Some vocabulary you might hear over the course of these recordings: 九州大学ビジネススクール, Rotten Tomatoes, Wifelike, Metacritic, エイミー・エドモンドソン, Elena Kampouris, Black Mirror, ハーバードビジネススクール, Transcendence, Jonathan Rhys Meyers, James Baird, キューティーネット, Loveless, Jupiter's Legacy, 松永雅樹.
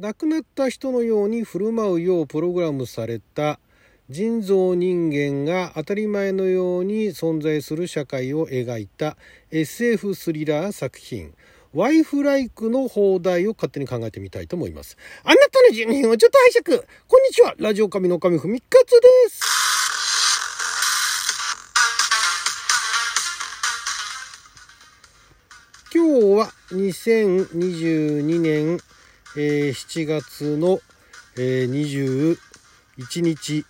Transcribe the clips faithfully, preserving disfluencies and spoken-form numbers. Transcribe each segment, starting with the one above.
亡くなった人のように振る舞うようプログラムされた人造人間が当たり前のように存在する社会を描いた エスエフ スリラー作品ワイフライクの放題を勝手に考えてみたいと思います。あなたの住民をちょっと拝借。こんにちは、ラジオ神の神ふみかつです。今日はにせんにじゅうにねんしちがつのにじゅういちにち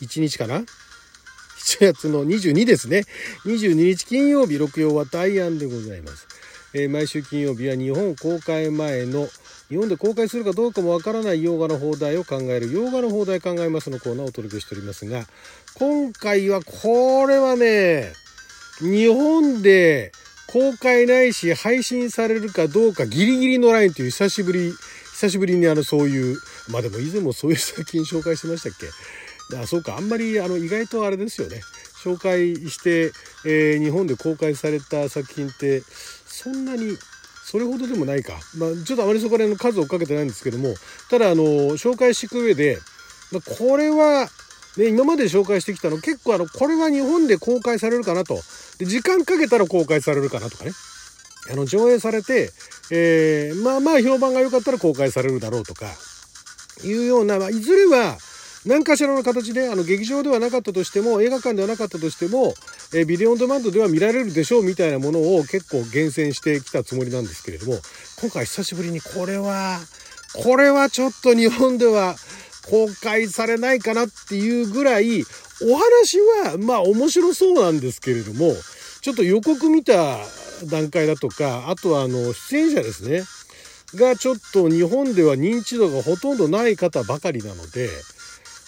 いちにちかなしちがつのにじゅうにですねにじゅうににち金曜日、録音は大安でございます。えー、毎週金曜日は日本公開前の日本で公開するかどうかもわからない洋画の放題を考える洋画の放題考えますのコーナーをお届けしておりますが、今回はこれはね日本で公開ないし配信されるかどうかギリギリのラインという久しぶり久しぶりにあのそういうまあでも以前もそういう作品紹介してましたっけ。あそうかあんまりあの意外とあれですよね紹介して、えー、日本で公開された作品ってそんなにそれほどでもないか、まあ、ちょっとあまりそこら辺の数をかけてないんですけども、ただあの紹介していく上で、まあ、これはね、今まで紹介してきたの結構あのこれは日本で公開されるかなとで時間かけたら公開されるかなとかねあの上映されて、えー、まあまあ評判が良かったら公開されるだろうとかいうような、まあ、いずれは何かしらの形であの劇場ではなかったとしても映画館ではなかったとしても、えー、ビデオオンデマンドでは見られるでしょうみたいなものを結構厳選してきたつもりなんですけれども、今回久しぶりにこれはこれはちょっと日本では公開されないかなっていうぐらいお話はまあ面白そうなんですけれども、ちょっと予告見た段階だとかあとはあの出演者ですねがちょっと日本では認知度がほとんどない方ばかりなので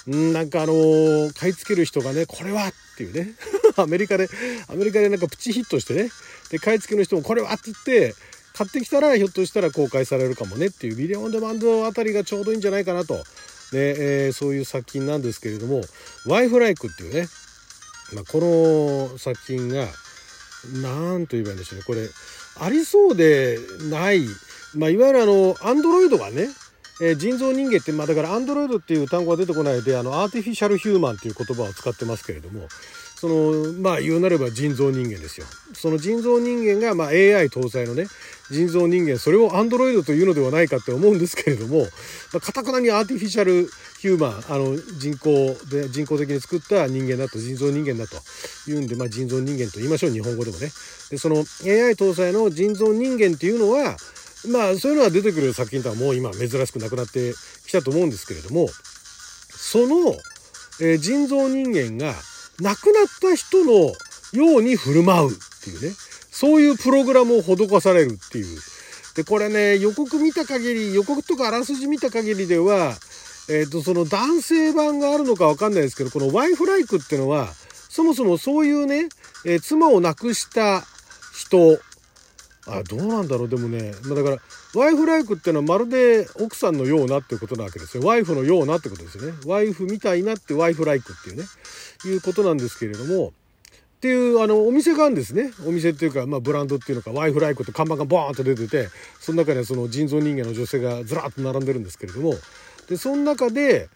なんかあのー、買い付ける人がねこれはっていうねアメリカでアメリカでなんかプチヒットしてねで買い付けの人もこれはって言って買ってきたらひょっとしたら公開されるかもねっていうビデオオンデマンドあたりがちょうどいいんじゃないかなとで、えー、そういう作品なんですけれども、ワイフライクっていうね、まあ、この作品がなんと言えばいいんでしょうね、これありそうでない、まあ、いわゆるあのアンドロイドがね、えー、人造人間って、まあ、だからアンドロイドっていう単語が出てこないであのアーティフィシャルヒューマンっていう言葉を使ってますけれども、そのまあ言うなれば人造人間ですよ。その人造人間が、まあ、エーアイ 搭載のね人造人間、それをアンドロイドというのではないかって思うんですけれども、かたくなにアーティフィシャルヒューマンあの人工で人工的に作った人間だと人造人間だというんで、まあ、人造人間と言いましょう日本語でもね。でその エーアイ 搭載の人造人間っていうのはまあそういうのが出てくる作品とはもう今珍しくなくなってきたと思うんですけれども、その、えー、人造人間が亡くなった人のように振る舞うっていうね、そういうプログラムを施されるっていう。でこれね予告見た限り予告とかあらすじ見た限りでは、えーと、その男性版があるのか分かんないですけど、このワイフライクっていうのはそもそもそういうね、えー、妻を亡くした人あどうなんだろうでもね、まあ、だからワイフライクっていうのはまるで奥さんのようなっていうことなわけですよ。ワイフのようなってことですよね。ワイフみたいなってワイフライクっていうねいうことなんですけれどもっていうあのお店があるんですね。お店っていうか、まあ、ブランドっていうのかワイフライクって看板がボーンと出てて、その中にはその人造人間の女性がずらっと並んでるんですけれども、でその中で、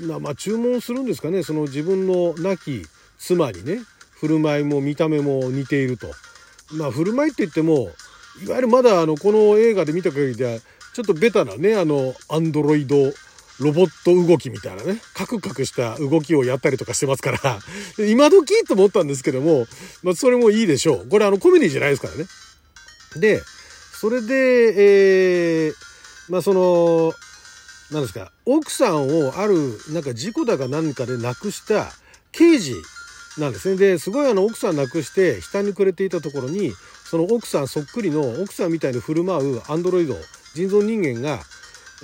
まあ、まあ注文するんですかね、その自分の亡き妻にね振る舞いも見た目も似ていると。まあ振る舞いって言ってもいわゆるまだあのこの映画で見た限りではちょっとベタなねあのアンドロイドロボット動きみたいなねカクカクした動きをやったりとかしてますから今時と思ったんですけども、まあ、それもいいでしょう。これあのコメディじゃないですからね。でそれで、えー、まあその何ですか奥さんをあるなんか事故だか何かで亡くした刑事なんですね。ですごいあの奥さん亡くして下に暮れていたところにその奥さんそっくりの奥さんみたいに振る舞うアンドロイド人造人間が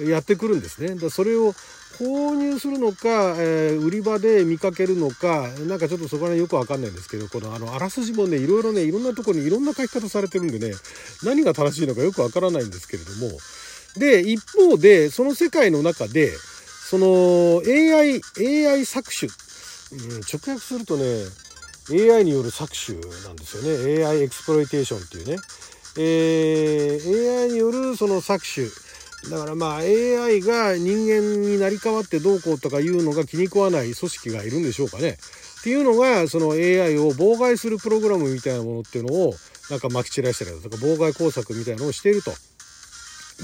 やってくるんですね。だそれを購入するのか、えー、売り場で見かけるのかなんかちょっとそこら辺よくわかんないんですけど、このあのあらすじもねいろいろねいろんなところにいろんな書き方されてるんでね何が正しいのかよくわからないんですけれども、で一方でその世界の中でその エーアイ エーアイ 搾取、うん、直訳するとね エーアイ による搾取なんですよね。 エーアイ エクスプロイテーションっていうね、えー、エーアイ によるその搾取だからまあ エーアイ が人間になり変わってどうこうとかいうのが気に食わない組織がいるんでしょうかね。っていうのがその エーアイ を妨害するプログラムみたいなものっていうのをなんか撒き散らしたりだとか妨害工作みたいなのをしていると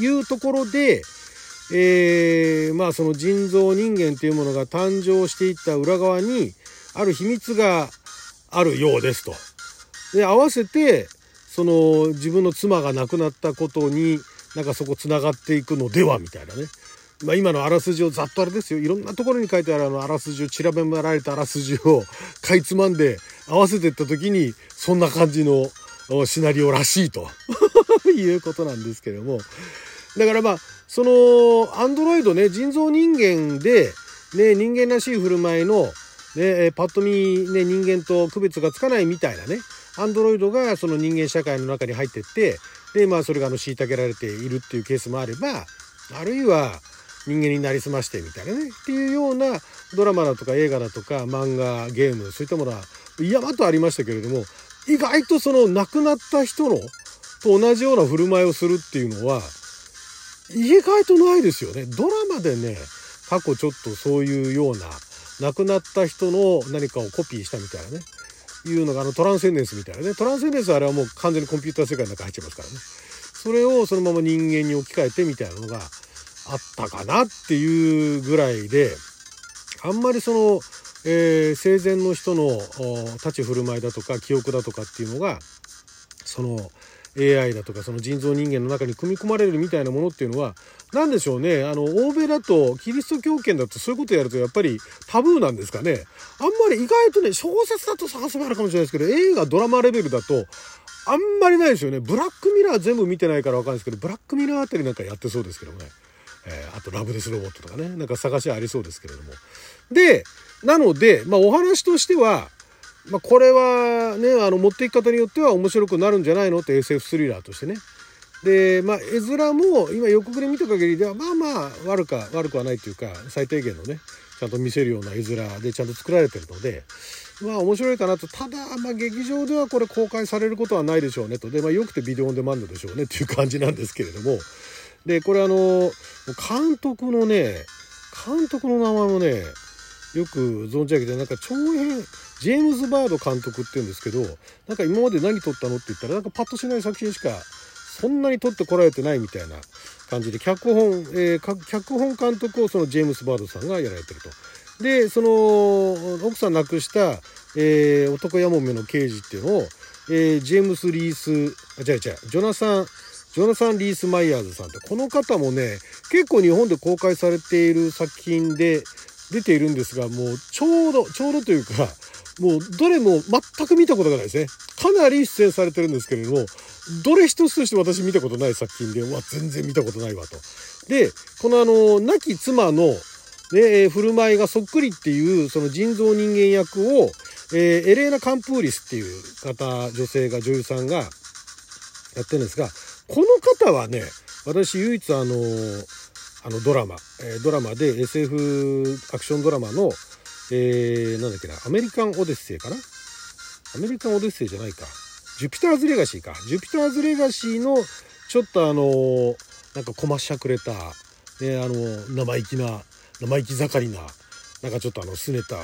いうところで、えー、まあその人造人間というものが誕生していった裏側にある秘密があるようですと。で、合わせてその自分の妻が亡くなったことになんかそこつながっていくのではみたいなね、まあ、今のあらすじをざっとあれですよ、いろんなところに書いてあるあのあらすじを散らばられたあらすじをかいつまんで合わせていった時にそんな感じのシナリオらしいということなんですけれども、だからまあそのアンドロイドね、人造人間で、ね、人間らしい振る舞いの、ね、パッと見、ね、人間と区別がつかないみたいなねアンドロイドがその人間社会の中に入ってってで、まあ、それがあの虐げられているっていうケースもあれば、あるいは人間になりすましてみたいなねっていうようなドラマだとか映画だとか漫画ゲームそういったものは山とありましたけれども、意外とその亡くなった人のと同じような振る舞いをするっていうのは意外とないですよね。ドラマでね過去ちょっとそういうような亡くなった人の何かをコピーしたみたいなねいうのがあのトランセンデンスみたいなね、トランセンデンスはあれはもう完全にコンピューター世界の中に入っちゃいますからね、それをそのまま人間に置き換えてみたいなのがあったかなっていうぐらいで、あんまりその、えー、生前の人の立ち振る舞いだとか記憶だとかっていうのがその エーアイ だとかその人造人間の中に組み込まれるみたいなものっていうのはなんでしょうね、あの欧米だとキリスト教圏だとそういうことやるとやっぱりタブーなんですかね。あんまり意外とね小説だと探せばあるかもしれないですけど映画ドラマレベルだとあんまりないですよね。ブラックミラー全部見てないからわかるんですけどブラックミラーあたりなんかやってそうですけどね、えー、あとラブレスロボットとかねなんか探しありそうですけれども、でなのでまあお話としては、まあ、これはねあの持っていき方によっては面白くなるんじゃないのって エスエフ スリラーとしてね。でまあ、絵面も今予告で見た限りではまあまあ悪か悪くはないというか最低限のねちゃんと見せるような絵面でちゃんと作られてるのでまあ面白いかなと。ただまあ劇場ではこれ公開されることはないでしょうねと。でまあよくてビデオオンデマンドでしょうねっていう感じなんですけれども、でこれあの監督のね監督の名前もねよく存じ上げてなんか長編ジェームズ・バード監督って言うんですけどなんか今まで何撮ったのって言ったらなんかパッとしない作品しかそんなに撮ってこられてないみたいな感じで脚本、えー、脚本監督をそのジェームス・バードさんがやられてると。でその奥さん亡くした、えー、男やもめの刑事っていうのを、えー、ジェームス・リースあ違う違うジョナサンジョナサン・リース・マイヤーズさんってこの方もね結構日本で公開されている作品で出ているんですがもうちょうどちょうどというかもうどれも全く見たことがないですね。かなり出演されてるんですけれどもどれ一つとして私見たことない作品でうわ全然見たことないわと。でこのあの亡き妻の、ね、振る舞いがそっくりっていうその人造人間役を、えー、エレーナ・カンプーリスっていう方女性が女優さんがやってるんですがこの方はね私唯一あのあのドラマ、えー、ドラマで エスエフ アクションドラマのえー、なんだっけなアメリカンオデッセイかなアメリカンオデッセイじゃないかジュピターズレガシーかジュピターズレガシーのちょっとあのー、なんかこましゃくれた、ねあのー、生意気な生意気盛りななんかちょっとあのすねた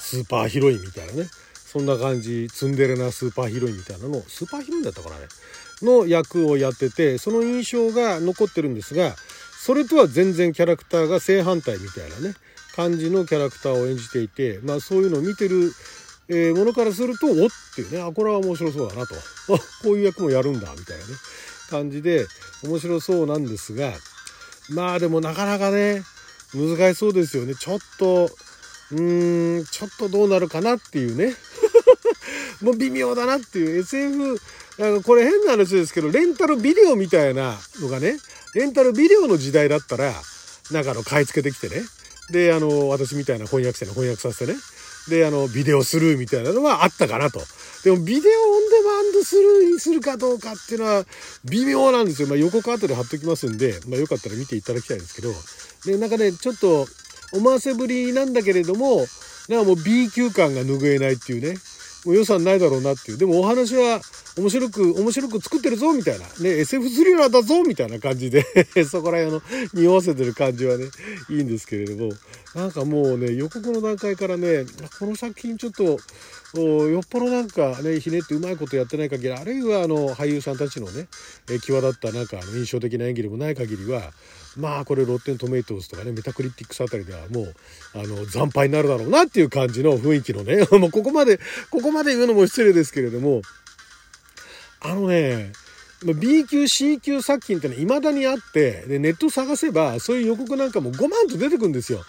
スーパーヒロインみたいなねそんな感じツンデレなスーパーヒロインみたいなのスーパーヒロインだったかなねの役をやっててその印象が残ってるんですがそれとは全然キャラクターが正反対みたいなね感じのキャラクターを演じていて、まあ、そういうのを見てる、えー、ものからするとおっていうねあこれは面白そうだなとあこういう役もやるんだみたいなね感じで面白そうなんですがまあでもなかなかね難しそうですよね。ちょっとうーんちょっとどうなるかなっていうねもう微妙だなっていう エスエフ なんかこれ変な話ですけどレンタルビデオみたいなのがねレンタルビデオの時代だったらなんかの買い付けてきてねであの私みたいな翻訳者に翻訳させてねであのビデオスルーみたいなのはあったかなと。でもビデオオンデマンドスルーにするかどうかっていうのは微妙なんですよ、まあ、予告後で貼っときますんで、まあ、よかったら見ていただきたいんですけどでなんかねちょっと思わせぶりなんだけれどもなんかもう B 級感が拭えないっていうねもう予算ないだろうなっていうでもお話は面白く面白く作ってるぞみたいなね、 エスエフ スリラーだぞみたいな感じでそこら辺の匂わせてる感じはねいいんですけれども、なんかもうね予告の段階からね、この作品ちょっとよっぽどなんかねひねってうまいことやってない限り、あるいはあの俳優さんたちのね際立ったなんか印象的な演技でもない限りは、まあこれロッテントメイトーズとかねメタクリティックスあたりではもうあの惨敗になるだろうなっていう感じの雰囲気のねもうここまでここまで言うのも失礼ですけれども、あのね B 級 C 級作品ってのはいまだにあって、でネット探せばそういう予告なんかもごまんと出てくるんですよ。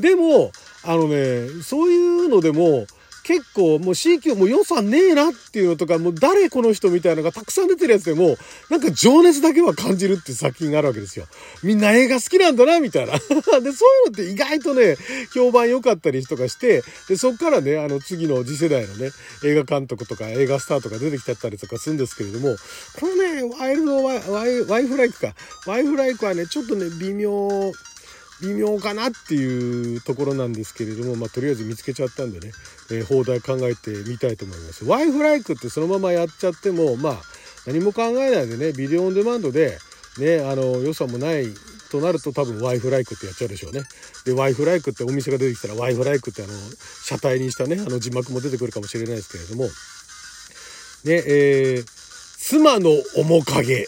でもあのねそういうのでも結構もう C 級もう予算ねえなっていうのとか、もう誰この人みたいなのがたくさん出てるやつでもなんか情熱だけは感じるっていう作品があるわけですよ。みんな映画好きなんだなみたいなでそういうのって意外とね評判良かったりとかして、でそっからねあの次の次世代のね映画監督とか映画スターとか出てきちゃったりとかするんですけれども、このねワイルドワイ、ワイ、ワイフライクかワイフライクはねちょっとね微妙微妙かなっていうところなんですけれども、まあ、とりあえず見つけちゃったんでね、えー、放題考えてみたいと思います。ワイフライクってそのままやっちゃっても、まあ、何も考えないでねビデオオンデマンドで、ね、あの予算もないとなると多分ワイフライクってやっちゃうでしょうね。でワイフライクってお店が出てきたらワイフライクってあの車体にしたねあの字幕も出てくるかもしれないですけれども、ねえー、妻の面影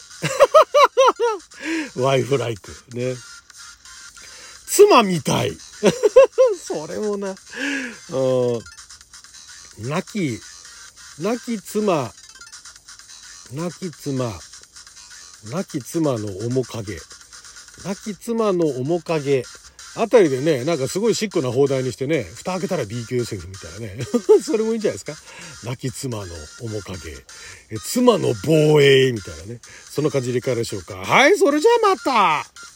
ワイフライクね妻みたいそれもな、うん、亡き亡き妻亡き妻亡き妻の面影亡き妻の面影あたりでねなんかすごいシックな放題にしてね、蓋開けたら B 級 エスエフ みたいなねそれもいいんじゃないですか。亡き妻の面影え妻の防衛みたいなね、その感じでいかがでしょうか。はい、それじゃあまた。